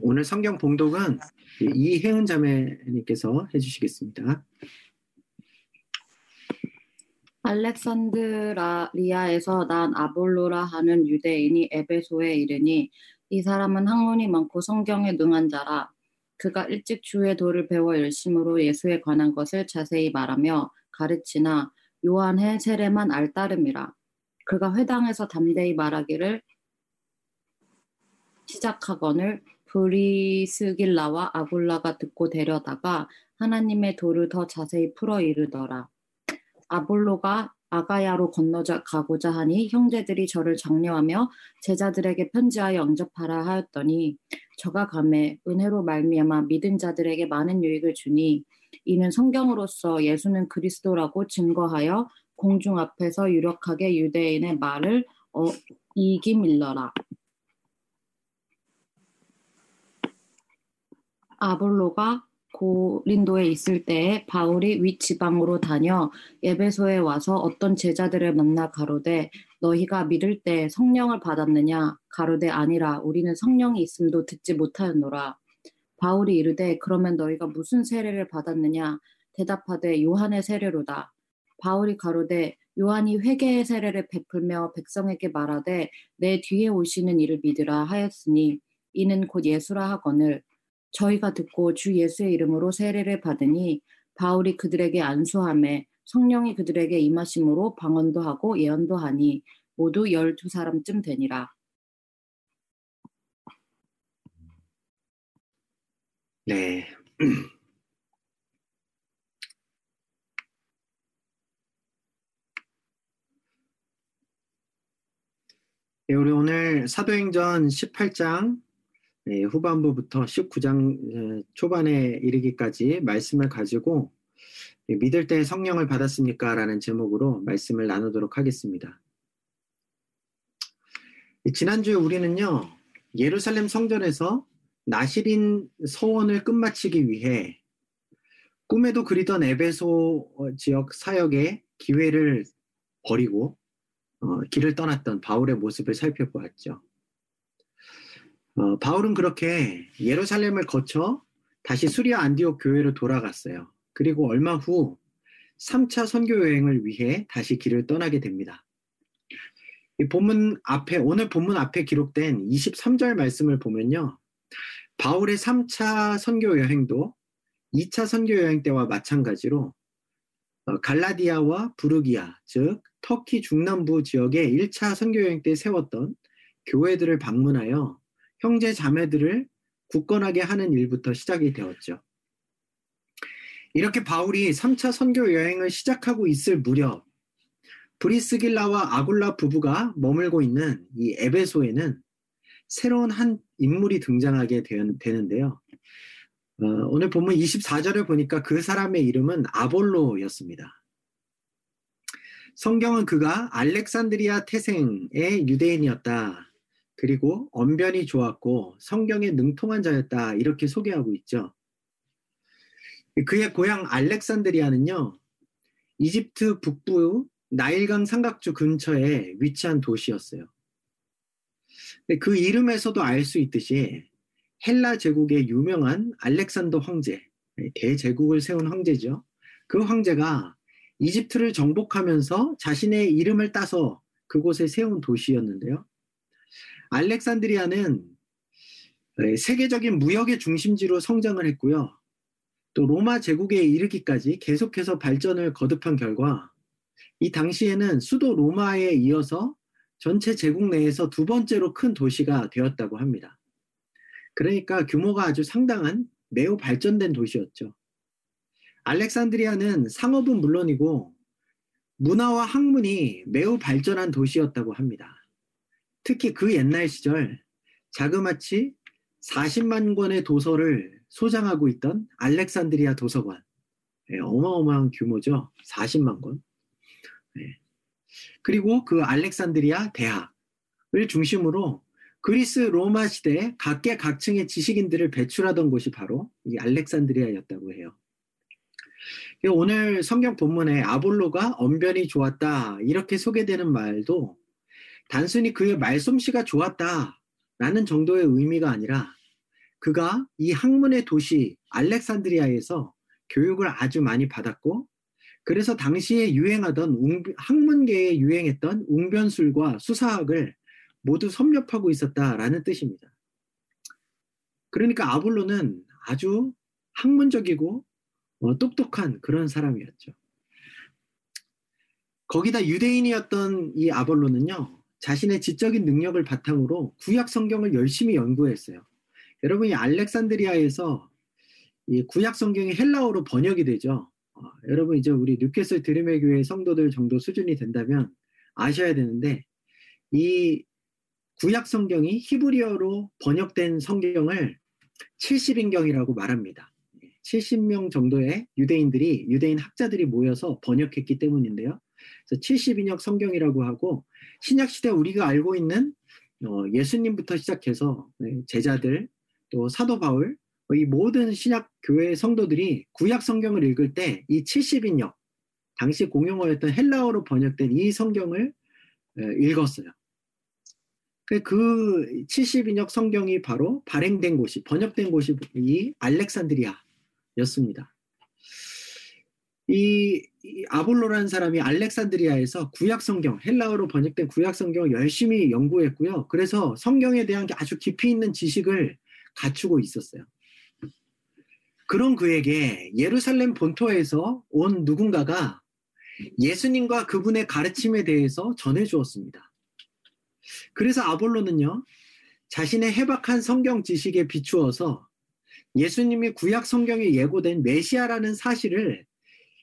오늘 성경 봉독은 이혜은 자매님께서 해주시겠습니다. 알렉산드리아에서 난 아볼로라 하는 유대인이 에베소에 이르니 이 사람은 학문이 많고 성경에 능한 자라. 그가 일찍 주의 도를 배워 열심으로 예수에 관한 것을 자세히 말하며 가르치나 요한의 세례만 알 따름이라. 그가 회당에서 담대히 말하기를 시작하거늘 브리스길라와 아굴라가 듣고 데려다가 하나님의 도를 더 자세히 풀어 이르더라. 아볼로가 아가야로 건너가고자 하니 형제들이 저를 장려하며 제자들에게 편지하여 영접하라 하였더니 저가 감에 은혜로 말미암아 믿은 자들에게 많은 유익을 주니 이는 성경으로서 예수는 그리스도라고 증거하여 공중 앞에서 유력하게 유대인의 말을 이기밀러라. 아볼로가 고린도에 있을 때에 바울이 윗지방으로 다녀 에베소에 와서 어떤 제자들을 만나 가로되 너희가 믿을 때 성령을 받았느냐 가로되 아니라 우리는 성령이 있음도 듣지 못하였노라. 바울이 이르되 그러면 너희가 무슨 세례를 받았느냐 대답하되 요한의 세례로다. 바울이 가로되 요한이 회개의 세례를 베풀며 백성에게 말하되 내 뒤에 오시는 이를 믿으라 하였으니 이는 곧 예수라 하거늘 저희가 듣고 주 예수의 이름으로 세례를 받으니 바울이 그들에게 안수하매 성령이 그들에게 임하심으로 방언도 하고 예언도 하니 모두 12사람쯤 되니라. 네. 네, 우리 오늘 사도행전 18장 후반부부터 19장 초반에 이르기까지 말씀을 가지고 믿을 때 성령을 받았습니까? 라는 제목으로 말씀을 나누도록 하겠습니다. 지난주에 우리는요, 예루살렘 성전에서 나실인 서원을 끝마치기 위해 꿈에도 그리던 에베소 지역 사역의 기회를 버리고 길을 떠났던 바울의 모습을 살펴보았죠. 바울은 그렇게 예루살렘을 거쳐 다시 수리아 안디옥 교회로 돌아갔어요. 그리고 얼마 후 3차 선교 여행을 위해 다시 길을 떠나게 됩니다. 오늘 본문 앞에 기록된 23절 말씀을 보면요. 바울의 3차 선교 여행도 2차 선교 여행 때와 마찬가지로 갈라디아와 브루기아, 즉 터키 중남부 지역의 1차 선교 여행 때 세웠던 교회들을 방문하여 형제 자매들을 굳건하게 하는 일부터 시작이 되었죠. 이렇게 바울이 3차 선교 여행을 시작하고 있을 무렵 브리스길라와 아굴라 부부가 머물고 있는 이 에베소에는 새로운 한 인물이 등장하게 되는데요. 오늘 본문 24절을 보니까 그 사람의 이름은 아볼로였습니다. 성경은 그가 알렉산드리아 태생의 유대인이었다. 그리고 언변이 좋았고 성경에 능통한 자였다 이렇게 소개하고 있죠. 그의 고향 알렉산드리아는요. 이집트 북부 나일강 삼각주 근처에 위치한 도시였어요. 그 이름에서도 알 수 있듯이 헬라 제국의 유명한 알렉산더 황제, 대제국을 세운 황제죠. 그 황제가 이집트를 정복하면서 자신의 이름을 따서 그곳에 세운 도시였는데요. 알렉산드리아는 세계적인 무역의 중심지로 성장을 했고요. 또 로마 제국에 이르기까지 계속해서 발전을 거듭한 결과 이 당시에는 수도 로마에 이어서 전체 제국 내에서 2번째로 큰 도시가 되었다고 합니다. 그러니까 규모가 아주 상당한 매우 발전된 도시였죠. 알렉산드리아는 상업은 물론이고 문화와 학문이 매우 발전한 도시였다고 합니다. 특히 그 옛날 시절 자그마치 40만 권의 도서를 소장하고 있던 알렉산드리아 도서관. 네, 어마어마한 규모죠. 40만 권. 네. 그리고 그 알렉산드리아 대학을 중심으로 그리스 로마 시대에 각계각층의 지식인들을 배출하던 곳이 바로 이 알렉산드리아였다고 해요. 오늘 성경 본문에 아볼로가 언변이 좋았다 이렇게 소개되는 말도 단순히 그의 말솜씨가 좋았다라는 정도의 의미가 아니라 그가 이 학문의 도시 알렉산드리아에서 교육을 아주 많이 받았고, 그래서 당시에 유행하던 학문계에 유행했던 웅변술과 수사학을 모두 섭렵하고 있었다라는 뜻입니다. 그러니까 아볼로는 아주 학문적이고 똑똑한 그런 사람이었죠. 거기다 유대인이었던 이 아볼로는요, 자신의 지적인 능력을 바탕으로 구약 성경을 열심히 연구했어요. 여러분, 이 알렉산드리아에서 이 구약 성경이 헬라어로 번역이 되죠. 여러분, 이제 우리 뉴캐슬 드림의 교회 성도들 정도 수준이 된다면 아셔야 되는데, 이 구약 성경이 히브리어로 번역된 성경을 70인경이라고 말합니다. 70명 정도의 유대인 학자들이 모여서 번역했기 때문인데요. 그래서 70인역 성경이라고 하고, 신약시대 우리가 알고 있는 예수님부터 시작해서 제자들, 또 사도 바울, 이 모든 신약교회 성도들이 구약 성경을 읽을 때 이 70인역, 당시 공용어였던 헬라어로 번역된 이 성경을 읽었어요. 그 70인역 성경이 바로 발행된 곳이, 번역된 곳이 이 알렉산드리아였습니다. 이 아볼로라는 사람이 알렉산드리아에서 구약 성경, 헬라어로 번역된 구약 성경을 열심히 연구했고요. 그래서 성경에 대한 게 아주 깊이 있는 지식을 갖추고 있었어요. 그런 그에게 예루살렘 본토에서 온 누군가가 예수님과 그분의 가르침에 대해서 전해주었습니다. 그래서 아볼로는요, 자신의 해박한 성경 지식에 비추어서 예수님이 구약 성경에 예고된 메시아라는 사실을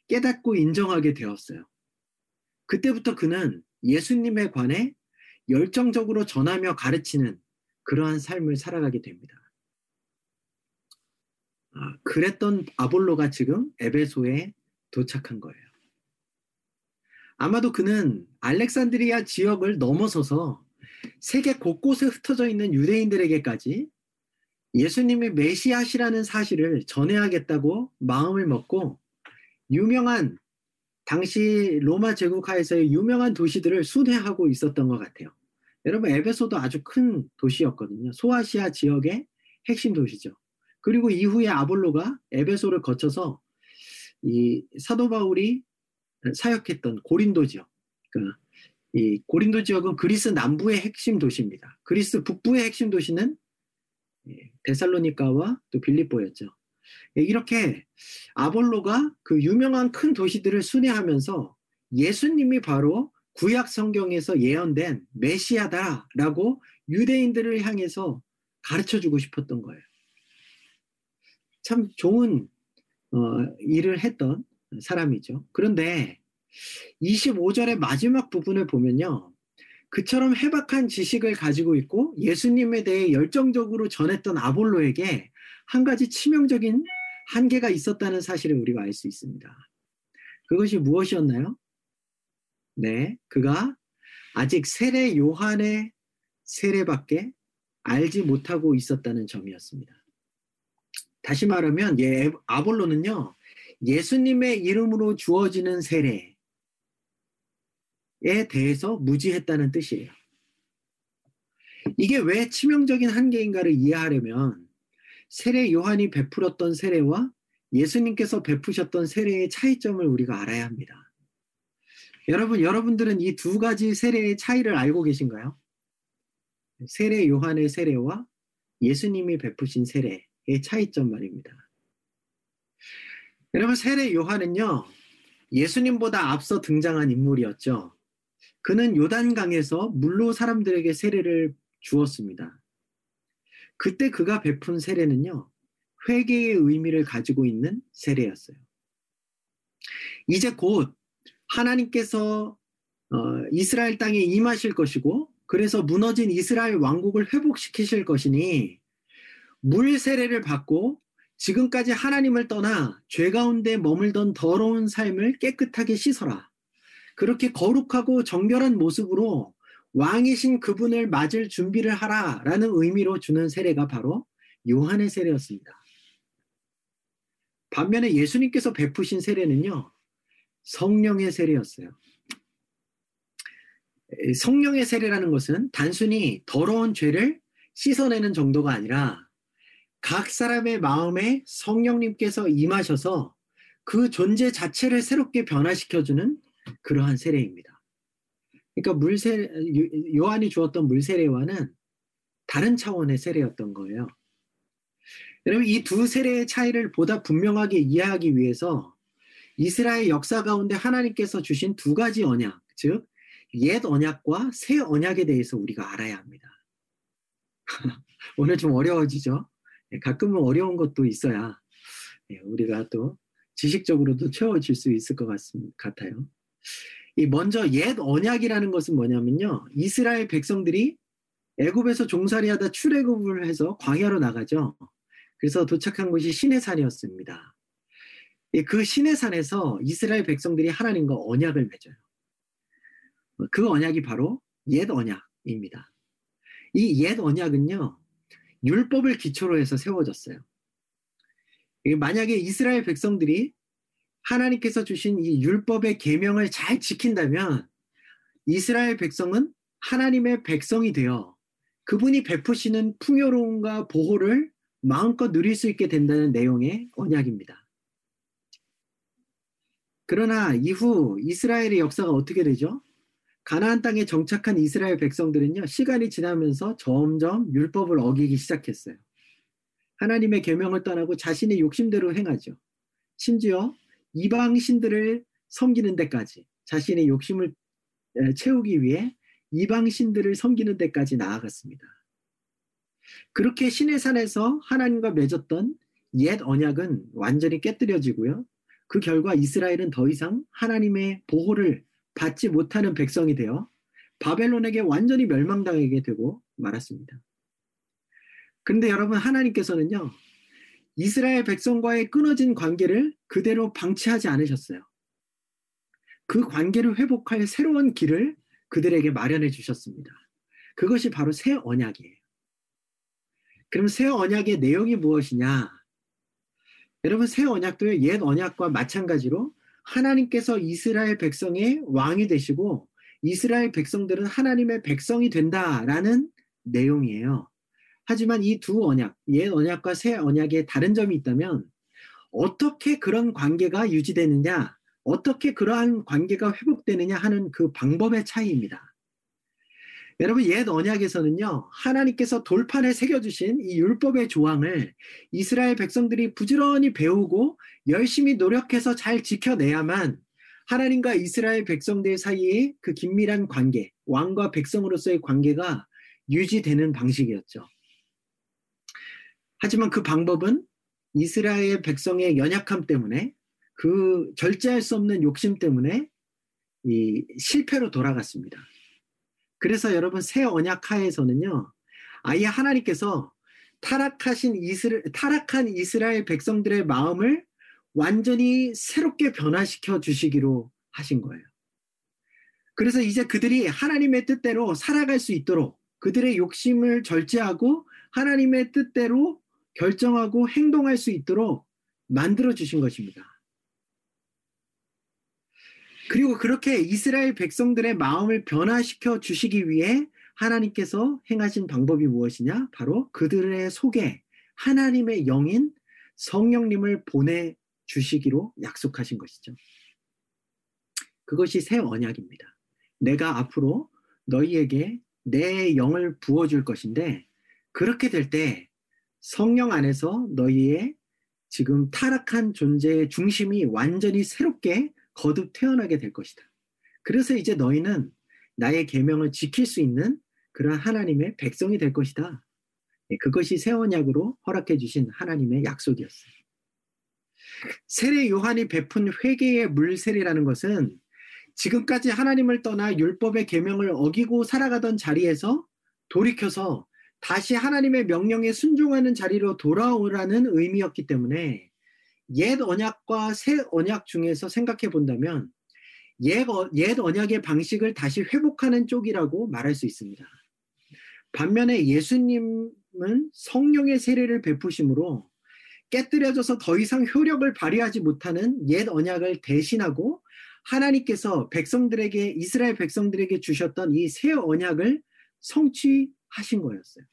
깨닫고 인정하게 되었어요. 그때부터 그는 예수님에 관해 열정적으로 전하며 가르치는 그러한 삶을 살아가게 됩니다. 그랬던 아볼로가 지금 에베소에 도착한 거예요. 아마도 그는 알렉산드리아 지역을 넘어서서 세계 곳곳에 흩어져 있는 유대인들에게까지 예수님이 메시아시라는 사실을 전해야겠다고 마음을 먹고, 유명한, 당시 로마 제국 하에서의 유명한 도시들을 순회하고 있었던 것 같아요. 여러분, 에베소도 아주 큰 도시였거든요. 소아시아 지역의 핵심 도시죠. 그리고 이후에 아볼로가 에베소를 거쳐서 이 사도 바울이 사역했던 고린도 지역, 그러니까 이 고린도 지역은 그리스 남부의 핵심 도시입니다. 그리스 북부의 핵심 도시는 데살로니카와 또 빌립보였죠. 이렇게 아볼로가 그 유명한 큰 도시들을 순회하면서 예수님이 바로 구약 성경에서 예언된 메시아다라고 유대인들을 향해서 가르쳐주고 싶었던 거예요. 참 좋은 일을 했던 사람이죠. 그런데 25절의 마지막 부분을 보면요, 그처럼 해박한 지식을 가지고 있고 예수님에 대해 열정적으로 전했던 아볼로에게 한 가지 치명적인 한계가 있었다는 사실을 우리가 알 수 있습니다. 그것이 무엇이었나요? 네, 그가 아직 세례 요한의 세례밖에 알지 못하고 있었다는 점이었습니다. 다시 말하면 아볼로는요, 예수님의 이름으로 주어지는 세례에 대해서 무지했다는 뜻이에요. 이게 왜 치명적인 한계인가를 이해하려면 세례 요한이 베풀었던 세례와 예수님께서 베푸셨던 세례의 차이점을 우리가 알아야 합니다. 여러분, 여러분들은 이 두 가지 세례의 차이를 알고 계신가요? 세례 요한의 세례와 예수님이 베푸신 세례의 차이점 말입니다. 여러분, 세례 요한은요, 예수님보다 앞서 등장한 인물이었죠. 그는 요단강에서 물로 사람들에게 세례를 주었습니다. 그때 그가 베푼 세례는요, 회개의 의미를 가지고 있는 세례였어요. 이제 곧 하나님께서 이스라엘 땅에 임하실 것이고, 그래서 무너진 이스라엘 왕국을 회복시키실 것이니 물 세례를 받고 지금까지 하나님을 떠나 죄 가운데 머물던 더러운 삶을 깨끗하게 씻어라. 그렇게 거룩하고 정결한 모습으로 왕이신 그분을 맞을 준비를 하라 라는 의미로 주는 세례가 바로 요한의 세례였습니다. 반면에 예수님께서 베푸신 세례는요, 성령의 세례였어요. 성령의 세례라는 것은 단순히 더러운 죄를 씻어내는 정도가 아니라 각 사람의 마음에 성령님께서 임하셔서 그 존재 자체를 새롭게 변화시켜주는 그러한 세례입니다. 그러니까 물세례, 요한이 주었던 물세례와는 다른 차원의 세례였던 거예요. 여러분, 이 두 세례의 차이를 보다 분명하게 이해하기 위해서 이스라엘 역사 가운데 하나님께서 주신 두 가지 언약, 즉 옛 언약과 새 언약에 대해서 우리가 알아야 합니다. 오늘 좀 어려워지죠? 가끔은 어려운 것도 있어야 우리가 또 지식적으로도 채워질 수 있을 것 같아요. 이 먼저 옛 언약이라는 것은 뭐냐면요, 이스라엘 백성들이 애굽에서 종살이하다 출애굽을 해서 광야로 나가죠. 그래서 도착한 곳이 시내산이었습니다. 그 시내산에서 이스라엘 백성들이 하나님과 언약을 맺어요. 그 언약이 바로 옛 언약입니다. 이 옛 언약은요, 율법을 기초로 해서 세워졌어요. 만약에 이스라엘 백성들이 하나님께서 주신 이 율법의 계명을 잘 지킨다면 이스라엘 백성은 하나님의 백성이 되어 그분이 베푸시는 풍요로움과 보호를 마음껏 누릴 수 있게 된다는 내용의 언약입니다. 그러나 이후 이스라엘의 역사가 어떻게 되죠? 가나안 땅에 정착한 이스라엘 백성들은요, 시간이 지나면서 점점 율법을 어기기 시작했어요. 하나님의 계명을 떠나고 자신의 욕심대로 행하죠. 심지어 이방 신들을 섬기는 데까지, 자신의 욕심을 채우기 위해 이방 신들을 섬기는 데까지 나아갔습니다. 그렇게 시내산에서 하나님과 맺었던 옛 언약은 완전히 깨뜨려지고요, 그 결과 이스라엘은 더 이상 하나님의 보호를 받지 못하는 백성이 되어 바벨론에게 완전히 멸망당하게 되고 말았습니다. 그런데 여러분, 하나님께서는요, 이스라엘 백성과의 끊어진 관계를 그대로 방치하지 않으셨어요. 그 관계를 회복할 새로운 길을 그들에게 마련해 주셨습니다. 그것이 바로 새 언약이에요. 그럼 새 언약의 내용이 무엇이냐? 여러분, 새 언약도 옛 언약과 마찬가지로 하나님께서 이스라엘 백성의 왕이 되시고 이스라엘 백성들은 하나님의 백성이 된다라는 내용이에요. 하지만 이 두 언약, 옛 언약과 새 언약의 다른 점이 있다면, 어떻게 그런 관계가 유지되느냐, 어떻게 그러한 관계가 회복되느냐 하는 그 방법의 차이입니다. 여러분, 옛 언약에서는요, 하나님께서 돌판에 새겨주신 이 율법의 조항을 이스라엘 백성들이 부지런히 배우고 열심히 노력해서 잘 지켜내야만 하나님과 이스라엘 백성들 사이의 그 긴밀한 관계, 왕과 백성으로서의 관계가 유지되는 방식이었죠. 하지만 그 방법은 이스라엘 백성의 연약함 때문에, 그 절제할 수 없는 욕심 때문에 이 실패로 돌아갔습니다. 그래서 여러분, 새 언약 하에서는요, 아예 하나님께서 타락한 이스라엘 백성들의 마음을 완전히 새롭게 변화시켜 주시기로 하신 거예요. 그래서 이제 그들이 하나님의 뜻대로 살아갈 수 있도록, 그들의 욕심을 절제하고 하나님의 뜻대로 결정하고 행동할 수 있도록 만들어 주신 것입니다. 그리고 그렇게 이스라엘 백성들의 마음을 변화시켜 주시기 위해 하나님께서 행하신 방법이 무엇이냐? 바로 그들의 속에 하나님의 영인 성령님을 보내주시기로 약속하신 것이죠. 그것이 새 언약입니다. 내가 앞으로 너희에게 내 영을 부어줄 것인데, 그렇게 될 때 성령 안에서 너희의 지금 타락한 존재의 중심이 완전히 새롭게 거듭 태어나게 될 것이다. 그래서 이제 너희는 나의 계명을 지킬 수 있는 그런 하나님의 백성이 될 것이다. 그것이 새 언약으로 허락해 주신 하나님의 약속이었어요. 세례 요한이 베푼 회개의 물세례라는 것은 지금까지 하나님을 떠나 율법의 계명을 어기고 살아가던 자리에서 돌이켜서 다시 하나님의 명령에 순종하는 자리로 돌아오라는 의미였기 때문에, 옛 언약과 새 언약 중에서 생각해 본다면 옛 언약의 방식을 다시 회복하는 쪽이라고 말할 수 있습니다. 반면에 예수님은 성령의 세례를 베푸심으로 깨뜨려져서 더 이상 효력을 발휘하지 못하는 옛 언약을 대신하고 하나님께서 백성들에게, 이스라엘 백성들에게 주셨던 이 새 언약을 성취하신 거였어요.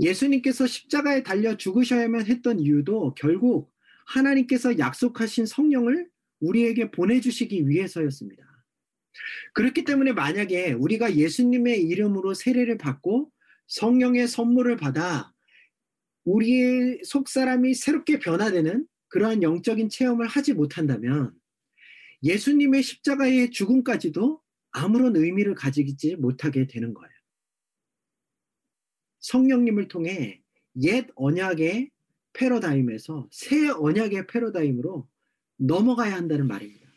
예수님께서 십자가에 달려 죽으셔야만 했던 이유도 결국 하나님께서 약속하신 성령을 우리에게 보내주시기 위해서였습니다. 그렇기 때문에 만약에 우리가 예수님의 이름으로 세례를 받고 성령의 선물을 받아 우리의 속사람이 새롭게 변화되는 그러한 영적인 체험을 하지 못한다면 예수님의 십자가의 죽음까지도 아무런 의미를 가지지 못하게 되는 거예요. 성령님을 통해 옛 언약의 패러다임에서 새 언약의 패러다임으로 넘어가야 한다는 말입니다.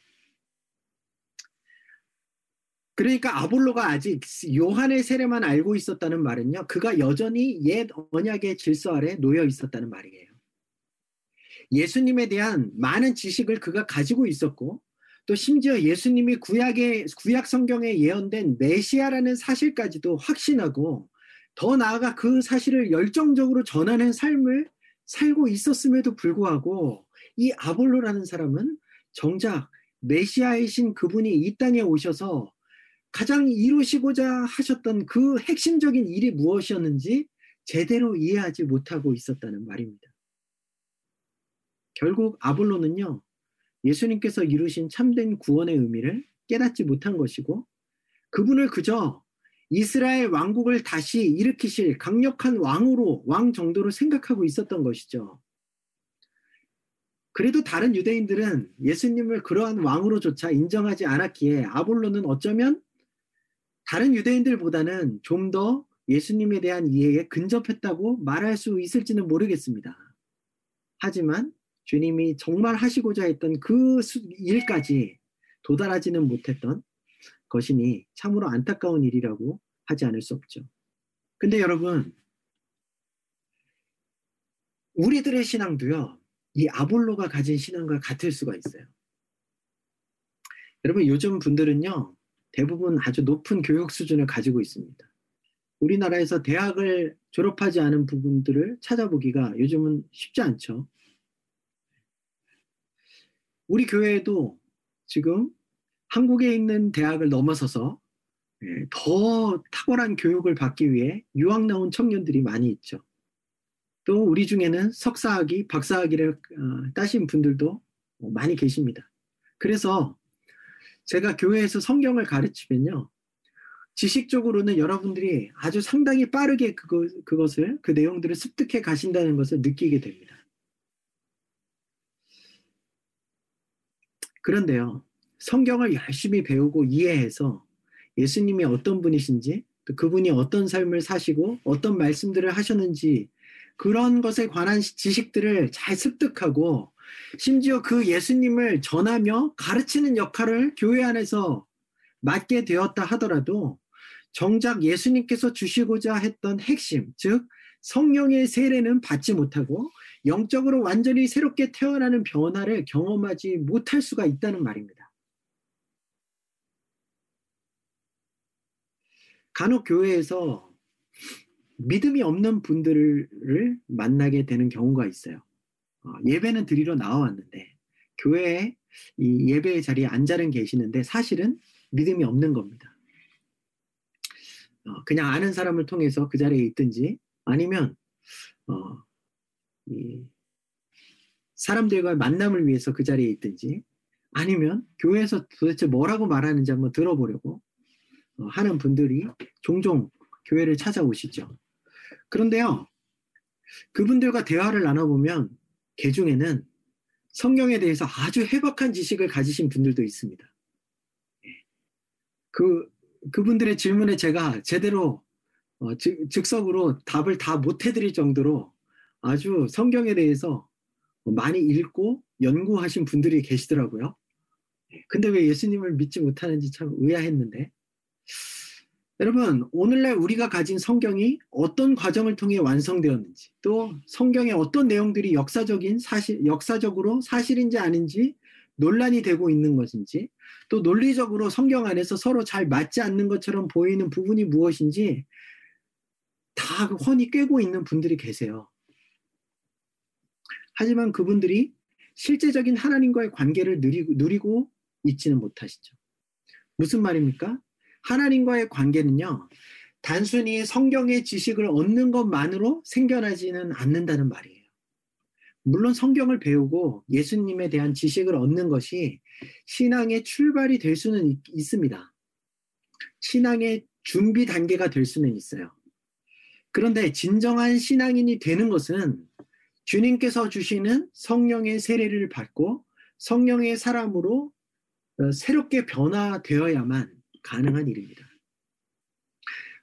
그러니까 아볼로가 아직 요한의 세례만 알고 있었다는 말은요, 그가 여전히 옛 언약의 질서 아래 놓여 있었다는 말이에요. 예수님에 대한 많은 지식을 그가 가지고 있었고, 또 심지어 예수님이 구약 성경에 예언된 메시아라는 사실까지도 확신하고, 더 나아가 그 사실을 열정적으로 전하는 삶을 살고 있었음에도 불구하고 이 아볼로라는 사람은 정작 메시아이신 그분이 이 땅에 오셔서 가장 이루시고자 하셨던 그 핵심적인 일이 무엇이었는지 제대로 이해하지 못하고 있었다는 말입니다. 결국 아볼로는요, 예수님께서 이루신 참된 구원의 의미를 깨닫지 못한 것이고, 그분을 그저 이스라엘 왕국을 다시 일으키실 강력한 왕 정도로 생각하고 있었던 것이죠. 그래도 다른 유대인들은 예수님을 그러한 왕으로조차 인정하지 않았기에 아볼로는 어쩌면 다른 유대인들보다는 좀 더 예수님에 대한 이해에 근접했다고 말할 수 있을지는 모르겠습니다. 하지만 주님이 정말 하시고자 했던 그 일까지 도달하지는 못했던 것이니 참으로 안타까운 일이라고 하지 않을 수 없죠. 근데 여러분, 우리들의 신앙도요, 이 아볼로가 가진 신앙과 같을 수가 있어요. 여러분, 요즘 분들은요, 대부분 아주 높은 교육 수준을 가지고 있습니다. 우리나라에서 대학을 졸업하지 않은 부분들을 찾아보기가 요즘은 쉽지 않죠. 우리 교회에도 지금 한국에 있는 대학을 넘어서서 더 탁월한 교육을 받기 위해 유학 나온 청년들이 많이 있죠. 또 우리 중에는 석사학위, 박사학위를 따신 분들도 많이 계십니다. 그래서 제가 교회에서 성경을 가르치면요, 지식적으로는 여러분들이 아주 상당히 빠르게 그 내용들을 습득해 가신다는 것을 느끼게 됩니다. 그런데요, 성경을 열심히 배우고 이해해서 예수님이 어떤 분이신지, 또 그분이 어떤 삶을 사시고 어떤 말씀들을 하셨는지, 그런 것에 관한 지식들을 잘 습득하고 심지어 그 예수님을 전하며 가르치는 역할을 교회 안에서 맡게 되었다 하더라도 정작 예수님께서 주시고자 했던 핵심, 즉 성령의 세례는 받지 못하고 영적으로 완전히 새롭게 태어나는 변화를 경험하지 못할 수가 있다는 말입니다. 간혹 교회에서 믿음이 없는 분들을 만나게 되는 경우가 있어요. 예배는 드리러 나와왔는데 교회에 이 예배의 자리에 앉아는 계시는데 사실은 믿음이 없는 겁니다. 그냥 아는 사람을 통해서 그 자리에 있든지 아니면 이 사람들과의 만남을 위해서 그 자리에 있든지 아니면 교회에서 도대체 뭐라고 말하는지 한번 들어보려고 하는 분들이 종종 교회를 찾아오시죠. 그런데요, 그분들과 대화를 나눠보면 그 중에는 성경에 대해서 아주 해박한 지식을 가지신 분들도 있습니다. 그분들의 질문에 제가 제대로 즉석으로 답을 다 못해드릴 정도로 아주 성경에 대해서 많이 읽고 연구하신 분들이 계시더라고요. 근데 왜 예수님을 믿지 못하는지 참 의아했는데, 여러분, 오늘날 우리가 가진 성경이 어떤 과정을 통해 완성되었는지, 또 성경의 어떤 내용들이 역사적으로 사실인지 아닌지 논란이 되고 있는 것인지, 또 논리적으로 성경 안에서 서로 잘 맞지 않는 것처럼 보이는 부분이 무엇인지 다 훤히 꿰고 있는 분들이 계세요. 하지만 그분들이 실제적인 하나님과의 관계를 누리고 있지는 못하시죠. 무슨 말입니까? 하나님과의 관계는요, 단순히 성경의 지식을 얻는 것만으로 생겨나지는 않는다는 말이에요. 물론 성경을 배우고 예수님에 대한 지식을 얻는 것이 신앙의 출발이 될 수는 있습니다. 신앙의 준비 단계가 될 수는 있어요. 그런데 진정한 신앙인이 되는 것은 주님께서 주시는 성령의 세례를 받고 성령의 사람으로 새롭게 변화되어야만 가능한 일입니다.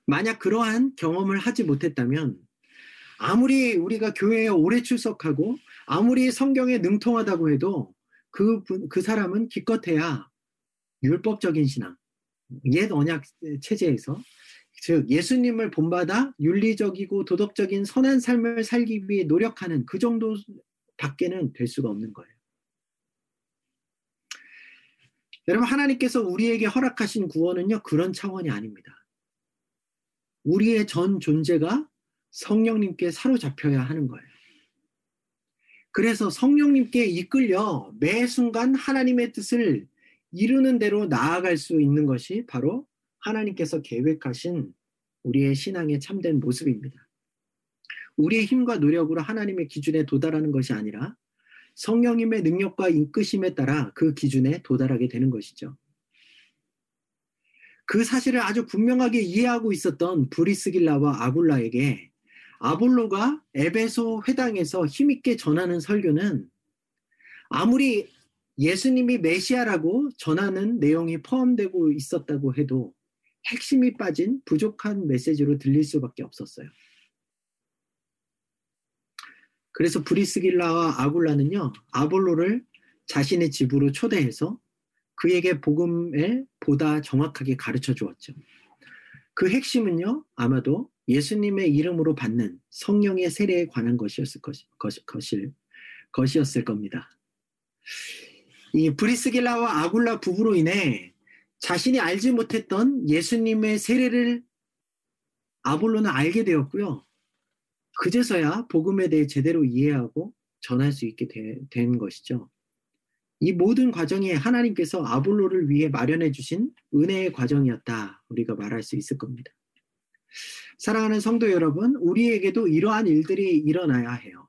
만약 그러한 경험을 하지 못했다면 아무리 우리가 교회에 오래 출석하고 아무리 성경에 능통하다고 해도 그 사람은 기껏해야 율법적인 신앙, 옛 언약 체제에서 즉 예수님을 본받아 윤리적이고 도덕적인 선한 삶을 살기 위해 노력하는 그 정도 밖에는 될 수가 없는 거예요. 여러분, 하나님께서 우리에게 허락하신 구원은요, 그런 차원이 아닙니다. 우리의 전 존재가 성령님께 사로잡혀야 하는 거예요. 그래서 성령님께 이끌려 매 순간 하나님의 뜻을 이루는 대로 나아갈 수 있는 것이 바로 하나님께서 계획하신 우리의 신앙의 참된 모습입니다. 우리의 힘과 노력으로 하나님의 기준에 도달하는 것이 아니라 성령님의 능력과 인끄심에 따라 그 기준에 도달하게 되는 것이죠. 그 사실을 아주 분명하게 이해하고 있었던 브리스길라와 아굴라에게 아볼로가 에베소 회당에서 힘있게 전하는 설교는 아무리 예수님이 메시아라고 전하는 내용이 포함되고 있었다고 해도 핵심이 빠진 부족한 메시지로 들릴 수밖에 없었어요. 그래서 브리스길라와 아굴라는요, 아볼로를 자신의 집으로 초대해서 그에게 복음을 보다 정확하게 가르쳐 주었죠. 그 핵심은요, 아마도 예수님의 이름으로 받는 성령의 세례에 관한 것이었을 겁니다. 이 브리스길라와 아굴라 부부로 인해 자신이 알지 못했던 예수님의 세례를 아볼로는 알게 되었고요. 그제서야 복음에 대해 제대로 이해하고 전할 수 있게 된 것이죠. 이 모든 과정이 하나님께서 아볼로를 위해 마련해 주신 은혜의 과정이었다, 우리가 말할 수 있을 겁니다. 사랑하는 성도 여러분, 우리에게도 이러한 일들이 일어나야 해요.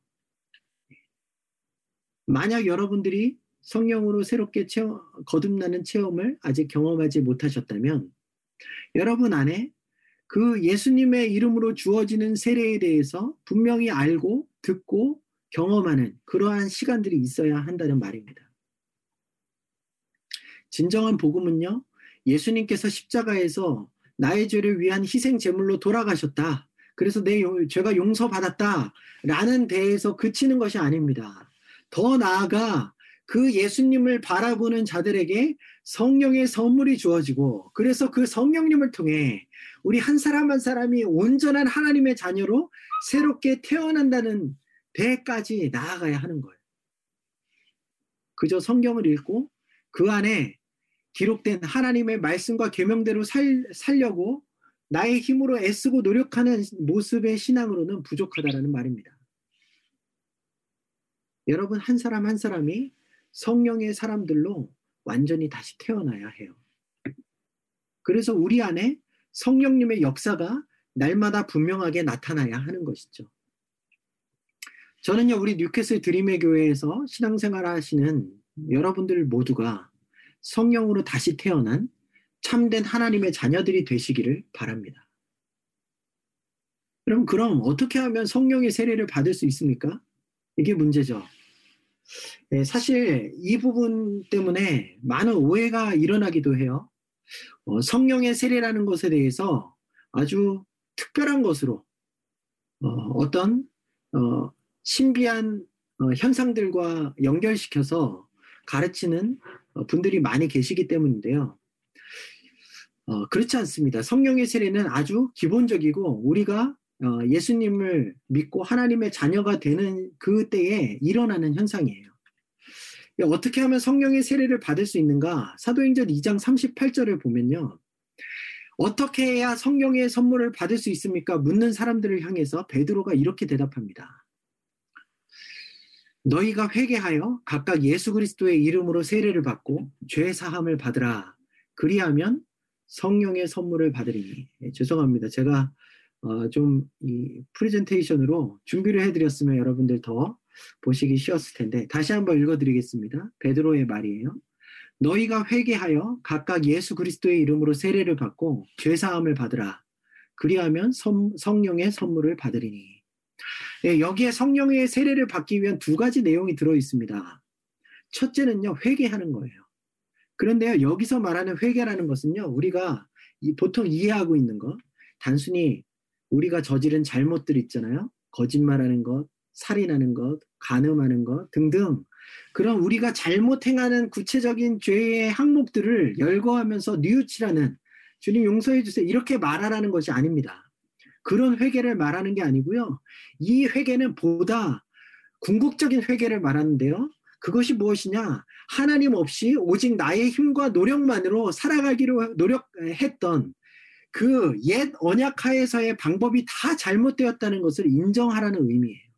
만약 여러분들이 성령으로 새롭게 거듭나는 체험을 아직 경험하지 못하셨다면 여러분 안에 그 예수님의 이름으로 주어지는 세례에 대해서 분명히 알고 듣고 경험하는 그러한 시간들이 있어야 한다는 말입니다. 진정한 복음은요, 예수님께서 십자가에서 나의 죄를 위한 희생 제물로 돌아가셨다, 그래서 내 죄가 용서받았다 라는 데에서 그치는 것이 아닙니다. 더 나아가 그 예수님을 바라보는 자들에게 성령의 선물이 주어지고, 그래서 그 성령님을 통해 우리 한 사람 한 사람이 온전한 하나님의 자녀로 새롭게 태어난다는 데까지 나아가야 하는 거예요. 그저 성경을 읽고 그 안에 기록된 하나님의 말씀과 계명대로 살려고 나의 힘으로 애쓰고 노력하는 모습의 신앙으로는 부족하다라는 말입니다. 여러분, 한 사람 한 사람이 성령의 사람들로 완전히 다시 태어나야 해요. 그래서 우리 안에 성령님의 역사가 날마다 분명하게 나타나야 하는 것이죠. 저는요, 우리 뉴캐슬 드림의 교회에서 신앙생활 하시는 여러분들 모두가 성령으로 다시 태어난 참된 하나님의 자녀들이 되시기를 바랍니다. 그럼 어떻게 하면 성령의 세례를 받을 수 있습니까? 이게 문제죠. 사실 이 부분 때문에 많은 오해가 일어나기도 해요. 성령의 세례라는 것에 대해서 아주 특별한 것으로 어떤 신비한 현상들과 연결시켜서 가르치는 분들이 많이 계시기 때문인데요. 그렇지 않습니다. 성령의 세례는 아주 기본적이고 우리가 예수님을 믿고 하나님의 자녀가 되는 그때에 일어나는 현상이에요. 어떻게 하면 성령의 세례를 받을 수 있는가? 사도행전 2장 38절을 보면요, 어떻게 해야 성령의 선물을 받을 수 있습니까? 묻는 사람들을 향해서 베드로가 이렇게 대답합니다. 너희가 회개하여 각각 예수 그리스도의 이름으로 세례를 받고 죄 사함을 받으라. 그리하면 성령의 선물을 받으리니. 예, 죄송합니다. 제가 좀 이 프레젠테이션으로 준비를 해드렸으면 여러분들 더 보시기 쉬웠을 텐데 다시 한번 읽어드리겠습니다. 베드로의 말이에요. 너희가 회개하여 각각 예수 그리스도의 이름으로 세례를 받고 죄사함을 받으라. 그리하면 성령의 선물을 받으리니. 예, 여기에 성령의 세례를 받기 위한 두 가지 내용이 들어있습니다. 첫째는요, 회개하는 거예요. 그런데요, 여기서 말하는 회개라는 것은요, 우리가 보통 이해하고 있는 것, 단순히 우리가 저지른 잘못들 있잖아요. 거짓말하는 것, 살인하는 것, 간음하는 것 등등, 그런 우리가 잘못 행하는 구체적인 죄의 항목들을 열거하면서 뉘우치라는, 주님 용서해 주세요 이렇게 말하라는 것이 아닙니다. 그런 회개를 말하는 게 아니고요, 이 회개는 보다 궁극적인 회개를 말하는데요, 그것이 무엇이냐, 하나님 없이 오직 나의 힘과 노력만으로 살아가기로 노력했던 그 옛 언약하에서의 방법이 다 잘못되었다는 것을 인정하라는 의미예요.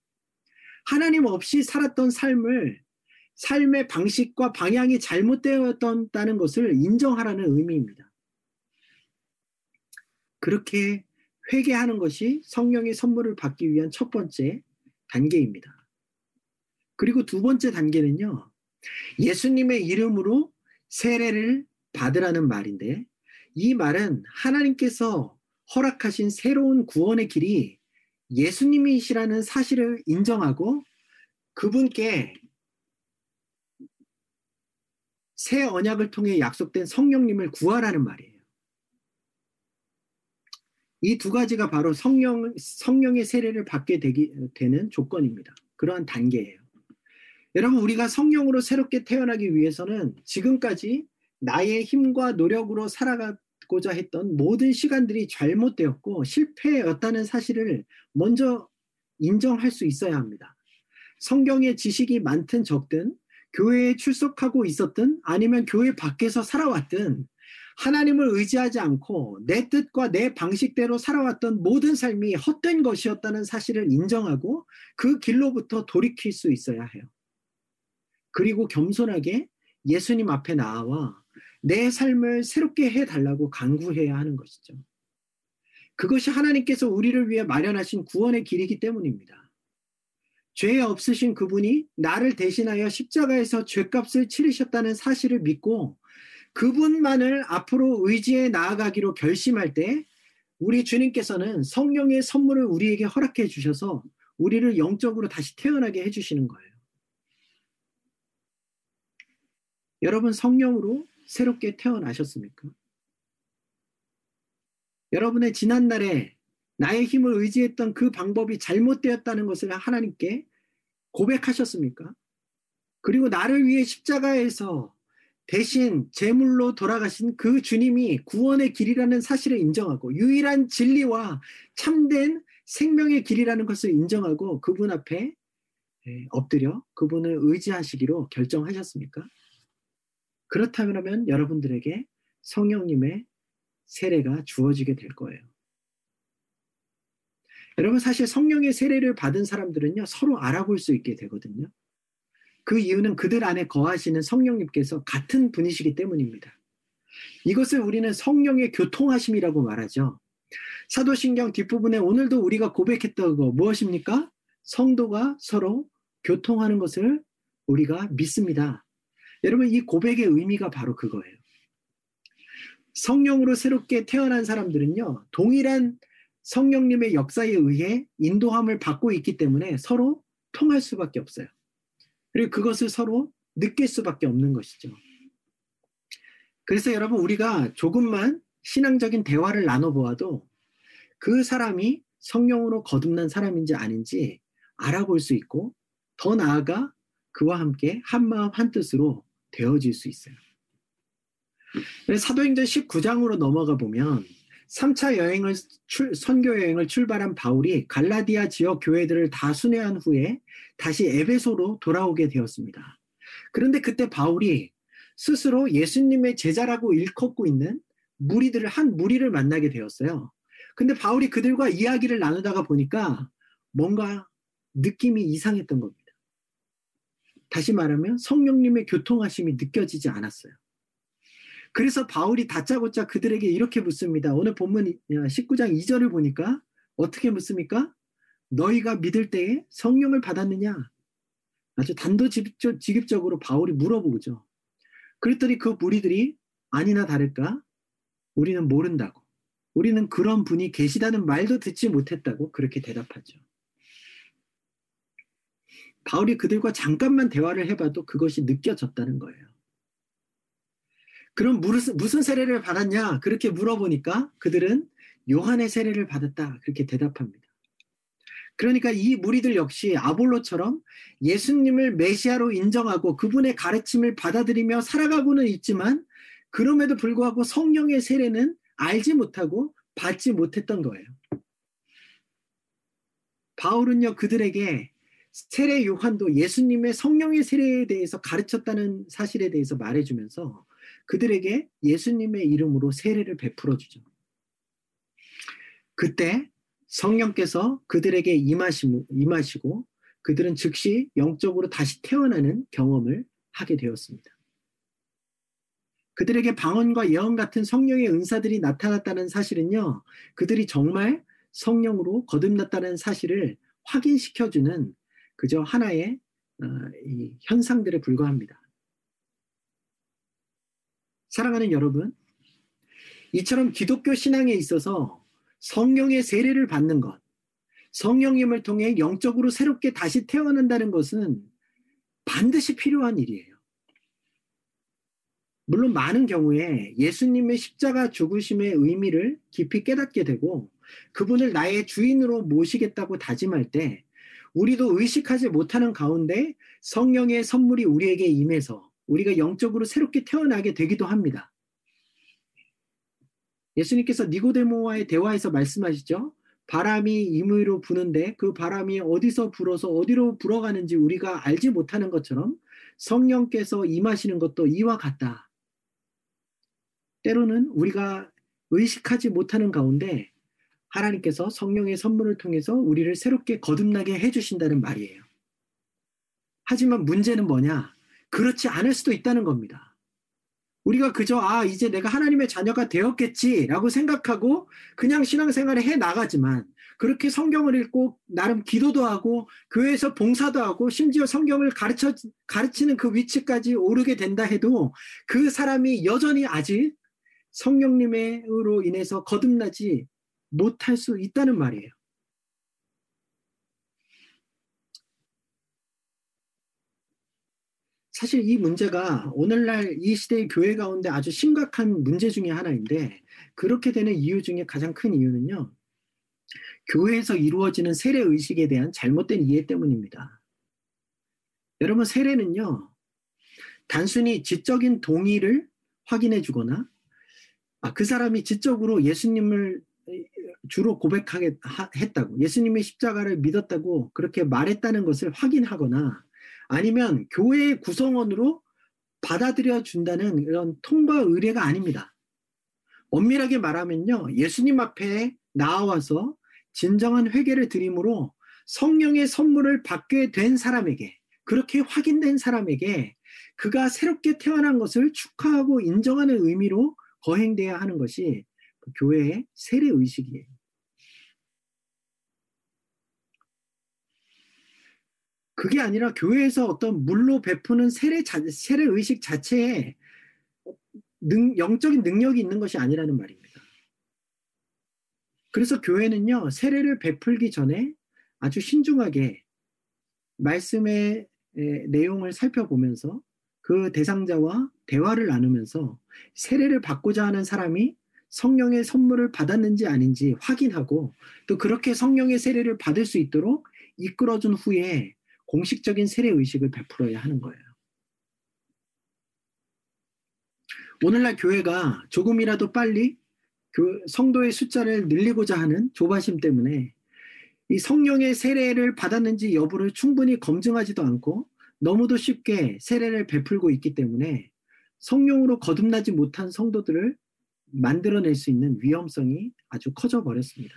하나님 없이 살았던 삶의 방식과 방향이 잘못되었다는 것을 인정하라는 의미입니다. 그렇게 회개하는 것이 성령의 선물을 받기 위한 첫 번째 단계입니다. 그리고 두 번째 단계는요, 예수님의 이름으로 세례를 받으라는 말인데, 이 말은 하나님께서 허락하신 새로운 구원의 길이 예수님이시라는 사실을 인정하고 그분께 새 언약을 통해 약속된 성령님을 구하라는 말이에요. 이 두 가지가 바로 성령의 세례를 받게 되는 조건입니다. 그러한 단계예요. 여러분, 우리가 성령으로 새롭게 태어나기 위해서는 지금까지 나의 힘과 노력으로 살아가고자 했던 모든 시간들이 잘못되었고 실패였다는 사실을 먼저 인정할 수 있어야 합니다. 성경의 지식이 많든 적든, 교회에 출석하고 있었든, 아니면 교회 밖에서 살아왔든, 하나님을 의지하지 않고 내 뜻과 내 방식대로 살아왔던 모든 삶이 헛된 것이었다는 사실을 인정하고 그 길로부터 돌이킬 수 있어야 해요. 그리고 겸손하게 예수님 앞에 나와 내 삶을 새롭게 해달라고 간구해야 하는 것이죠. 그것이 하나님께서 우리를 위해 마련하신 구원의 길이기 때문입니다. 죄 없으신 그분이 나를 대신하여 십자가에서 죄값을 치르셨다는 사실을 믿고 그분만을 앞으로 의지해 나아가기로 결심할 때, 우리 주님께서는 성령의 선물을 우리에게 허락해 주셔서 우리를 영적으로 다시 태어나게 해주시는 거예요. 여러분, 성령으로 새롭게 태어나셨습니까? 여러분의 지난날에 나의 힘을 의지했던 그 방법이 잘못되었다는 것을 하나님께 고백하셨습니까? 그리고 나를 위해 십자가에서 대신 제물로 돌아가신 그 주님이 구원의 길이라는 사실을 인정하고, 유일한 진리와 참된 생명의 길이라는 것을 인정하고 그분 앞에 엎드려 그분을 의지하시기로 결정하셨습니까? 그렇다면 여러분들에게 성령님의 세례가 주어지게 될 거예요. 여러분, 사실 성령의 세례를 받은 사람들은요, 서로 알아볼 수 있게 되거든요. 그 이유는 그들 안에 거하시는 성령님께서 같은 분이시기 때문입니다. 이것을 우리는 성령의 교통하심이라고 말하죠. 사도신경 뒷부분에 오늘도 우리가 고백했던 거 무엇입니까? 성도가 서로 교통하는 것을 우리가 믿습니다. 여러분, 이 고백의 의미가 바로 그거예요. 성령으로 새롭게 태어난 사람들은요, 동일한 성령님의 역사에 의해 인도함을 받고 있기 때문에 서로 통할 수밖에 없어요. 그리고 그것을 서로 느낄 수밖에 없는 것이죠. 그래서 여러분, 우리가 조금만 신앙적인 대화를 나눠보아도 그 사람이 성령으로 거듭난 사람인지 아닌지 알아볼 수 있고, 더 나아가 그와 함께 한마음 한뜻으로 되어질 수 있어요. 사도행전 19장으로 넘어가 보면 3차 선교여행을 출발한 바울이 갈라디아 지역 교회들을 다 순회한 후에 다시 에베소로 돌아오게 되었습니다. 그런데 그때 바울이 스스로 예수님의 제자라고 일컫고 있는 무리들을, 한 무리를 만나게 되었어요. 근데 바울이 그들과 이야기를 나누다가 보니까 뭔가 느낌이 이상했던 겁니다. 다시 말하면 성령님의 교통하심이 느껴지지 않았어요. 그래서 바울이 다짜고짜 그들에게 이렇게 묻습니다. 오늘 본문 19장 2절을 보니까 어떻게 묻습니까? 너희가 믿을 때에 성령을 받았느냐? 아주 단도직입적으로 바울이 물어보죠. 그랬더니 그 무리들이 아니나 다를까 우리는 모른다고, 우리는 그런 분이 계시다는 말도 듣지 못했다고 그렇게 대답하죠. 바울이 그들과 잠깐만 대화를 해봐도 그것이 느껴졌다는 거예요. 그럼 무슨 세례를 받았냐? 그렇게 물어보니까 그들은 요한의 세례를 받았다 그렇게 대답합니다. 그러니까 이 무리들 역시 아볼로처럼 예수님을 메시아로 인정하고 그분의 가르침을 받아들이며 살아가고는 있지만 그럼에도 불구하고 성령의 세례는 알지 못하고 받지 못했던 거예요. 바울은요, 그들에게 세례 요한도 예수님의 성령의 세례에 대해서 가르쳤다는 사실에 대해서 말해주면서 그들에게 예수님의 이름으로 세례를 베풀어주죠. 그때 성령께서 그들에게 임하시고 그들은 즉시 영적으로 다시 태어나는 경험을 하게 되었습니다. 그들에게 방언과 예언 같은 성령의 은사들이 나타났다는 사실은요, 그들이 정말 성령으로 거듭났다는 사실을 확인시켜주는 그저 하나의 이 현상들에 불과합니다. 사랑하는 여러분, 이처럼 기독교 신앙에 있어서 성령의 세례를 받는 것, 성령님을 통해 영적으로 새롭게 다시 태어난다는 것은 반드시 필요한 일이에요. 물론 많은 경우에 예수님의 십자가 죽으심의 의미를 깊이 깨닫게 되고 그분을 나의 주인으로 모시겠다고 다짐할 때 우리도 의식하지 못하는 가운데 성령의 선물이 우리에게 임해서 우리가 영적으로 새롭게 태어나게 되기도 합니다. 예수님께서 니고데모와의 대화에서 말씀하시죠. 바람이 임의로 부는데 그 바람이 어디서 불어서 어디로 불어가는지 우리가 알지 못하는 것처럼 성령께서 임하시는 것도 이와 같다. 때로는 우리가 의식하지 못하는 가운데 하나님께서 성령의 선물을 통해서 우리를 새롭게 거듭나게 해주신다는 말이에요. 하지만 문제는 뭐냐? 그렇지 않을 수도 있다는 겁니다. 우리가 그저 이제 내가 하나님의 자녀가 되었겠지라고 생각하고 그냥 신앙생활을 해나가지만 그렇게 성경을 읽고 나름 기도도 하고 교회에서 봉사도 하고 심지어 성경을 가르치는 그 위치까지 오르게 된다 해도 그 사람이 여전히 아직 성령님으로 인해서 거듭나지 못할 수 있다는 말이에요. 사실 이 문제가 오늘날 이 시대의 교회 가운데 아주 심각한 문제 중에 하나인데 그렇게 되는 이유 중에 가장 큰 이유는요, 교회에서 이루어지는 세례 의식에 대한 잘못된 이해 때문입니다. 여러분, 세례는요 단순히 지적인 동의를 확인해 주거나 그 사람이 지적으로 예수님을 주로 고백하게 했다고, 예수님의 십자가를 믿었다고 그렇게 말했다는 것을 확인하거나 아니면 교회의 구성원으로 받아들여 준다는 이런 통과 의례가 아닙니다. 엄밀하게 말하면요, 예수님 앞에 나와서 진정한 회개를 드림으로 성령의 선물을 받게 된 사람에게, 그렇게 확인된 사람에게 그가 새롭게 태어난 것을 축하하고 인정하는 의미로 거행돼야 하는 것이 교회의 세례 의식이에요. 그게 아니라 교회에서 어떤 물로 베푸는 세례 의식 자체에 영적인 능력이 있는 것이 아니라는 말입니다. 그래서 교회는요, 세례를 베풀기 전에 아주 신중하게 말씀의 내용을 살펴보면서 그 대상자와 대화를 나누면서 세례를 받고자 하는 사람이 성령의 선물을 받았는지 아닌지 확인하고 또 그렇게 성령의 세례를 받을 수 있도록 이끌어준 후에 공식적인 세례 의식을 베풀어야 하는 거예요. 오늘날 교회가 조금이라도 빨리 성도의 숫자를 늘리고자 하는 조바심 때문에 이 성령의 세례를 받았는지 여부를 충분히 검증하지도 않고 너무도 쉽게 세례를 베풀고 있기 때문에 성령으로 거듭나지 못한 성도들을 만들어낼 수 있는 위험성이 아주 커져버렸습니다.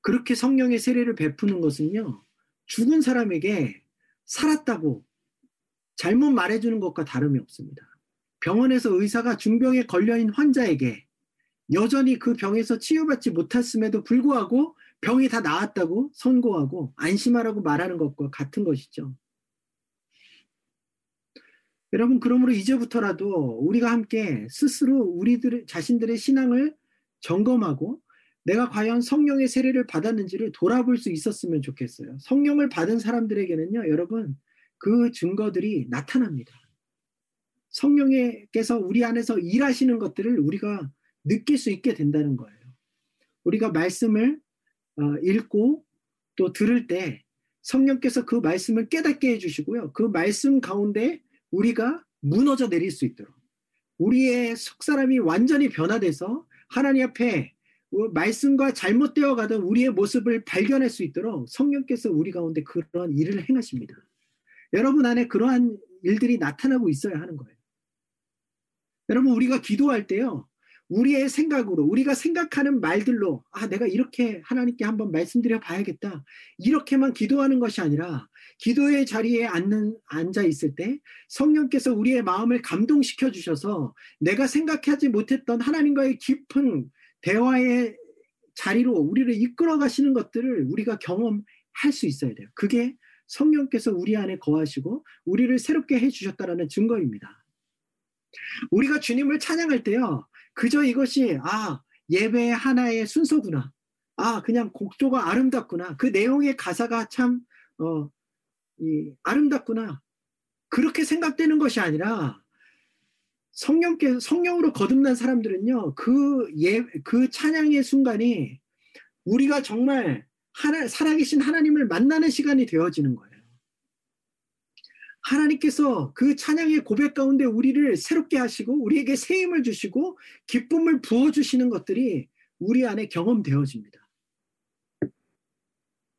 그렇게 성령의 세례를 베푸는 것은요, 죽은 사람에게 살았다고 잘못 말해주는 것과 다름이 없습니다. 병원에서 의사가 중병에 걸려인 환자에게 여전히 그 병에서 치유받지 못했음에도 불구하고 병이 다 나았다고 선고하고 안심하라고 말하는 것과 같은 것이죠. 여러분, 그러므로 이제부터라도 우리가 함께 스스로 우리들 자신들의 신앙을 점검하고 내가 과연 성령의 세례를 받았는지를 돌아볼 수 있었으면 좋겠어요. 성령을 받은 사람들에게는요, 여러분, 그 증거들이 나타납니다. 성령께서 우리 안에서 일하시는 것들을 우리가 느낄 수 있게 된다는 거예요. 우리가 말씀을 읽고 또 들을 때 성령께서 그 말씀을 깨닫게 해주시고요. 그 말씀 가운데 우리가 무너져 내릴 수 있도록 우리의 속사람이 완전히 변화돼서 하나님 앞에 말씀과 잘못되어 가던 우리의 모습을 발견할 수 있도록 성령께서 우리 가운데 그런 일을 행하십니다. 여러분 안에 그러한 일들이 나타나고 있어야 하는 거예요. 여러분, 우리가 기도할 때요, 우리의 생각으로 우리가 생각하는 말들로 내가 이렇게 하나님께 한번 말씀드려 봐야겠다, 이렇게만 기도하는 것이 아니라 기도의 자리에 앉아 있을 때 성령께서 우리의 마음을 감동시켜 주셔서 내가 생각하지 못했던 하나님과의 깊은 대화의 자리로 우리를 이끌어 가시는 것들을 우리가 경험할 수 있어야 돼요. 그게 성령께서 우리 안에 거하시고 우리를 새롭게 해주셨다라는 증거입니다. 우리가 주님을 찬양할 때요, 그저 이것이 예배의 하나의 순서구나, 그냥 곡조가 아름답구나, 그 내용의 가사가 참 아름답구나, 그렇게 생각되는 것이 아니라 성령으로 거듭난 사람들은요, 그 찬양의 순간이 우리가 정말 살아계신 하나님을 만나는 시간이 되어지는 거예요. 하나님께서 그 찬양의 고백 가운데 우리를 새롭게 하시고 우리에게 새 힘을 주시고 기쁨을 부어주시는 것들이 우리 안에 경험되어집니다.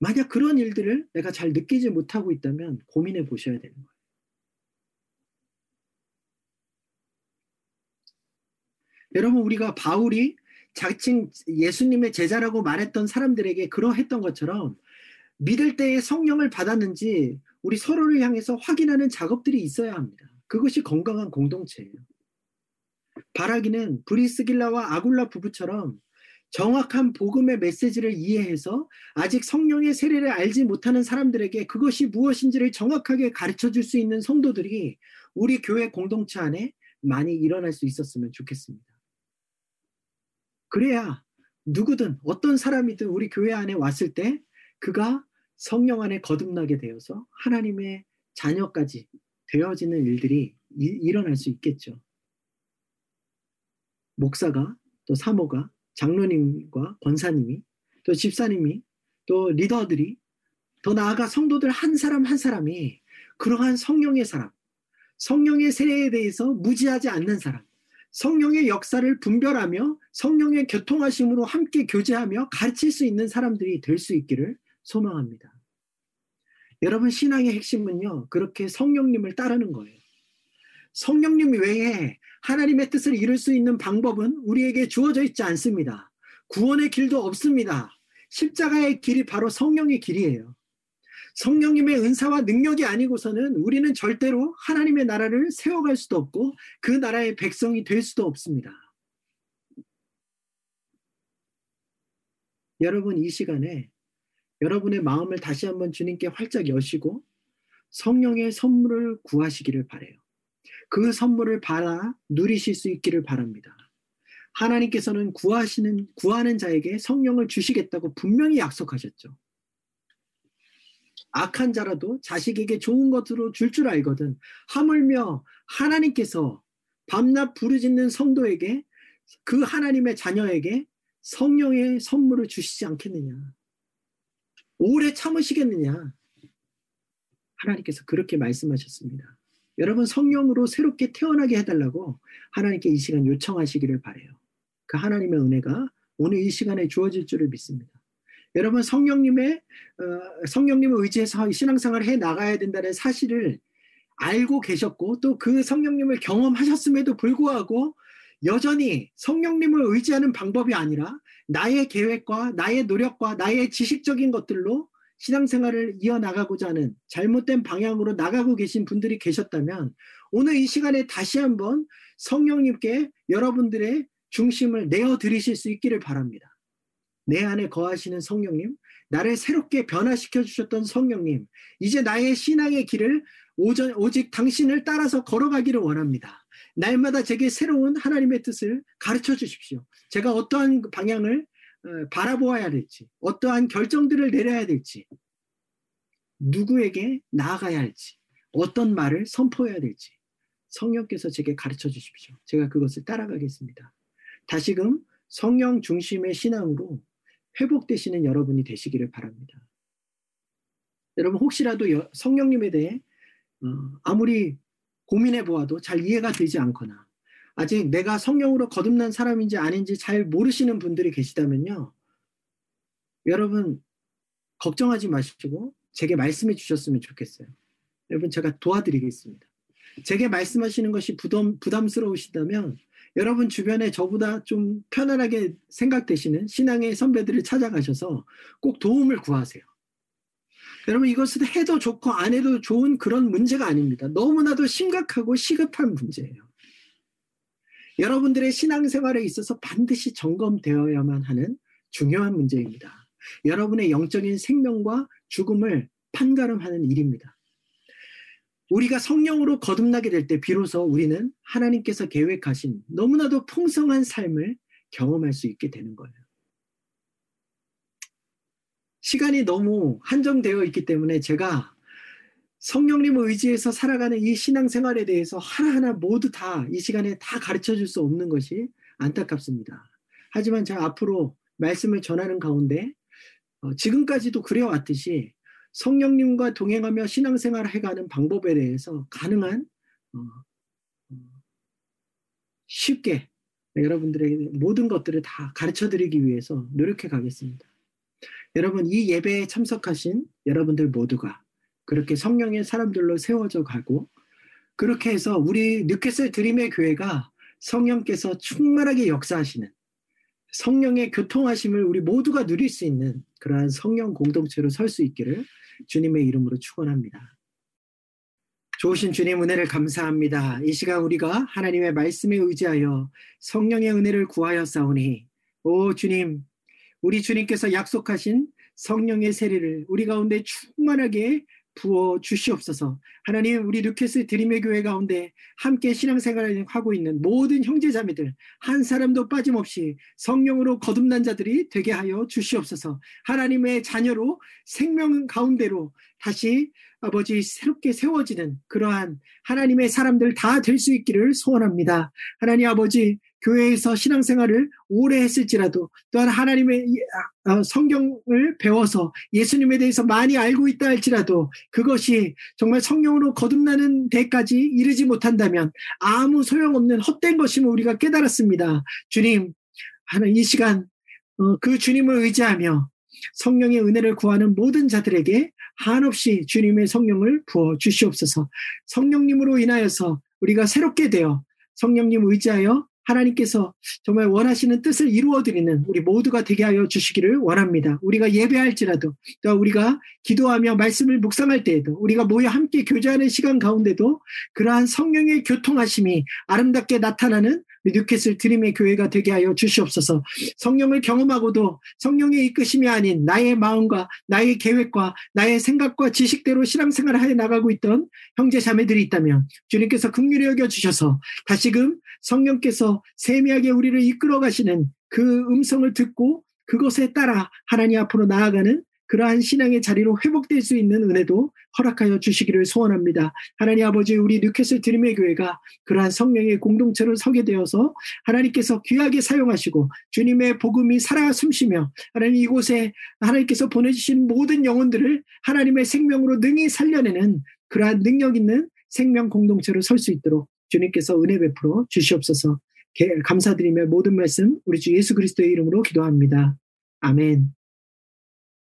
만약 그런 일들을 내가 잘 느끼지 못하고 있다면 고민해 보셔야 되는 거예요. 여러분, 우리가 바울이 자칭 예수님의 제자라고 말했던 사람들에게 그러했던 것처럼 믿을 때에 성령을 받았는지 우리 서로를 향해서 확인하는 작업들이 있어야 합니다. 그것이 건강한 공동체예요. 바라기는 브리스길라와 아굴라 부부처럼 정확한 복음의 메시지를 이해해서 아직 성령의 세례를 알지 못하는 사람들에게 그것이 무엇인지를 정확하게 가르쳐줄 수 있는 성도들이 우리 교회 공동체 안에 많이 일어날 수 있었으면 좋겠습니다. 그래야 누구든 어떤 사람이든 우리 교회 안에 왔을 때 그가 성령 안에 거듭나게 되어서 하나님의 자녀까지 되어지는 일들이 일어날 수 있겠죠. 목사가, 또 사모가, 장로님과 권사님이, 또 집사님이, 또 리더들이, 더 나아가 성도들 한 사람 한 사람이 그러한 성령의 사람, 성령의 세례에 대해서 무지하지 않는 사람, 성령의 역사를 분별하며 성령의 교통하심으로 함께 교제하며 가르칠 수 있는 사람들이 될 수 있기를 소망합니다. 여러분, 신앙의 핵심은요, 그렇게 성령님을 따르는 거예요. 성령님 외에 하나님의 뜻을 이룰 수 있는 방법은 우리에게 주어져 있지 않습니다. 구원의 길도 없습니다. 십자가의 길이 바로 성령의 길이에요. 성령님의 은사와 능력이 아니고서는 우리는 절대로 하나님의 나라를 세워갈 수도 없고 그 나라의 백성이 될 수도 없습니다. 여러분, 이 시간에 여러분의 마음을 다시 한번 주님께 활짝 여시고 성령의 선물을 구하시기를 바라요. 그 선물을 받아 누리실 수 있기를 바랍니다. 하나님께서는 구하는 자에게 성령을 주시겠다고 분명히 약속하셨죠. 악한 자라도 자식에게 좋은 것으로 줄 알거든 하물며 하나님께서 밤낮 부르짖는 성도에게, 그 하나님의 자녀에게 성령의 선물을 주시지 않겠느냐, 오래 참으시겠느냐, 하나님께서 그렇게 말씀하셨습니다. 여러분, 성령으로 새롭게 태어나게 해달라고 하나님께 이 시간 요청하시기를 바라요. 그 하나님의 은혜가 오늘 이 시간에 주어질 줄을 믿습니다. 여러분, 성령님을 의지해서 신앙생활을 해나가야 된다는 사실을 알고 계셨고 또 그 성령님을 경험하셨음에도 불구하고 여전히 성령님을 의지하는 방법이 아니라 나의 계획과 나의 노력과 나의 지식적인 것들로 신앙생활을 이어나가고자 하는 잘못된 방향으로 나가고 계신 분들이 계셨다면 오늘 이 시간에 다시 한번 성령님께 여러분들의 중심을 내어드리실 수 있기를 바랍니다. 내 안에 거하시는 성령님, 나를 새롭게 변화시켜 주셨던 성령님, 이제 나의 신앙의 길을 오직 당신을 따라서 걸어가기를 원합니다. 날마다 제게 새로운 하나님의 뜻을 가르쳐 주십시오. 제가 어떠한 방향을 바라보아야 될지, 어떠한 결정들을 내려야 될지, 누구에게 나아가야 할지, 어떤 말을 선포해야 될지 성령께서 제게 가르쳐 주십시오. 제가 그것을 따라가겠습니다. 다시금 성령 중심의 신앙으로 회복되시는 여러분이 되시기를 바랍니다. 여러분 혹시라도 성령님에 대해 아무리 고민해 보아도 잘 이해가 되지 않거나 아직 내가 성령으로 거듭난 사람인지 아닌지 잘 모르시는 분들이 계시다면요, 여러분 걱정하지 마시고 제게 말씀해 주셨으면 좋겠어요. 여러분 제가 도와드리겠습니다. 제게 말씀하시는 것이 부담스러우시다면 여러분 주변에 저보다 좀 편안하게 생각되시는 신앙의 선배들을 찾아가셔서 꼭 도움을 구하세요. 여러분 이것은 해도 좋고 안 해도 좋은 그런 문제가 아닙니다. 너무나도 심각하고 시급한 문제예요. 여러분들의 신앙생활에 있어서 반드시 점검되어야만 하는 중요한 문제입니다. 여러분의 영적인 생명과 죽음을 판가름하는 일입니다. 우리가 성령으로 거듭나게 될 때 비로소 우리는 하나님께서 계획하신 너무나도 풍성한 삶을 경험할 수 있게 되는 거예요. 시간이 너무 한정되어 있기 때문에 제가 성령님을 의지해서 살아가는 이 신앙생활에 대해서 하나하나 모두 다 이 시간에 다 가르쳐 줄 수 없는 것이 안타깝습니다. 하지만 제가 앞으로 말씀을 전하는 가운데 지금까지도 그래왔듯이 성령님과 동행하며 신앙생활을 해가는 방법에 대해서 가능한 쉽게 여러분들에게 모든 것들을 다 가르쳐드리기 위해서 노력해 가겠습니다. 여러분 이 예배에 참석하신 여러분들 모두가 그렇게 성령의 사람들로 세워져 가고, 그렇게 해서 우리 뉴캐슬 드림의 교회가 성령께서 충만하게 역사하시는 성령의 교통하심을 우리 모두가 누릴 수 있는 그러한 성령 공동체로 설 수 있기를 주님의 이름으로 축원합니다. 좋으신 주님 은혜를 감사합니다. 이 시간 우리가 하나님의 말씀에 의지하여 성령의 은혜를 구하였사오니, 오 주님, 우리 주님께서 약속하신 성령의 세례를 우리 가운데 충만하게 부어주시옵소서. 하나님, 우리 뉴캐슬 드림의 교회 가운데 함께 신앙생활을 하고 있는 모든 형제자매들 한 사람도 빠짐없이 성령으로 거듭난 자들이 되게 하여 주시옵소서. 하나님의 자녀로 생명 가운데로 다시 아버지 새롭게 세워지는 그러한 하나님의 사람들 다 될 수 있기를 소원합니다. 하나님 아버지, 교회에서 신앙생활을 오래 했을지라도 또한 하나님의 성경을 배워서 예수님에 대해서 많이 알고 있다 할지라도 그것이 정말 성령으로 거듭나는 데까지 이르지 못한다면 아무 소용없는 헛된 것임을 우리가 깨달았습니다. 주님, 이 시간 그 주님을 의지하며 성령의 은혜를 구하는 모든 자들에게 한없이 주님의 성령을 부어주시옵소서. 성령님으로 인하여서 우리가 새롭게 되어 성령님 의지하여 하나님께서 정말 원하시는 뜻을 이루어드리는 우리 모두가 되게 하여 주시기를 원합니다. 우리가 예배할지라도, 또 우리가 기도하며 말씀을 묵상할 때에도, 우리가 모여 함께 교제하는 시간 가운데도 그러한 성령의 교통하심이 아름답게 나타나는 뉴캐슬 드림의 교회가 되게 하여 주시옵소서. 성령을 경험하고도 성령의 이끄심이 아닌 나의 마음과 나의 계획과 나의 생각과 지식대로 신앙생활을 하여 나가고 있던 형제 자매들이 있다면 주님께서 긍휼히 여겨주셔서 다시금 성령께서 세미하게 우리를 이끌어 가시는 그 음성을 듣고 그것에 따라 하나님 앞으로 나아가는 그러한 신앙의 자리로 회복될 수 있는 은혜도 허락하여 주시기를 소원합니다. 하나님 아버지, 우리 뉴캐슬 드림의 교회가 그러한 성령의 공동체로 서게 되어서 하나님께서 귀하게 사용하시고 주님의 복음이 살아 숨쉬며 하나님 이곳에 하나님께서 보내주신 모든 영혼들을 하나님의 생명으로 능히 살려내는 그러한 능력 있는 생명 공동체로 설 수 있도록 주님께서 은혜 베풀어 주시옵소서. 감사드리며 모든 말씀 우리 주 예수 그리스도의 이름으로 기도합니다. 아멘.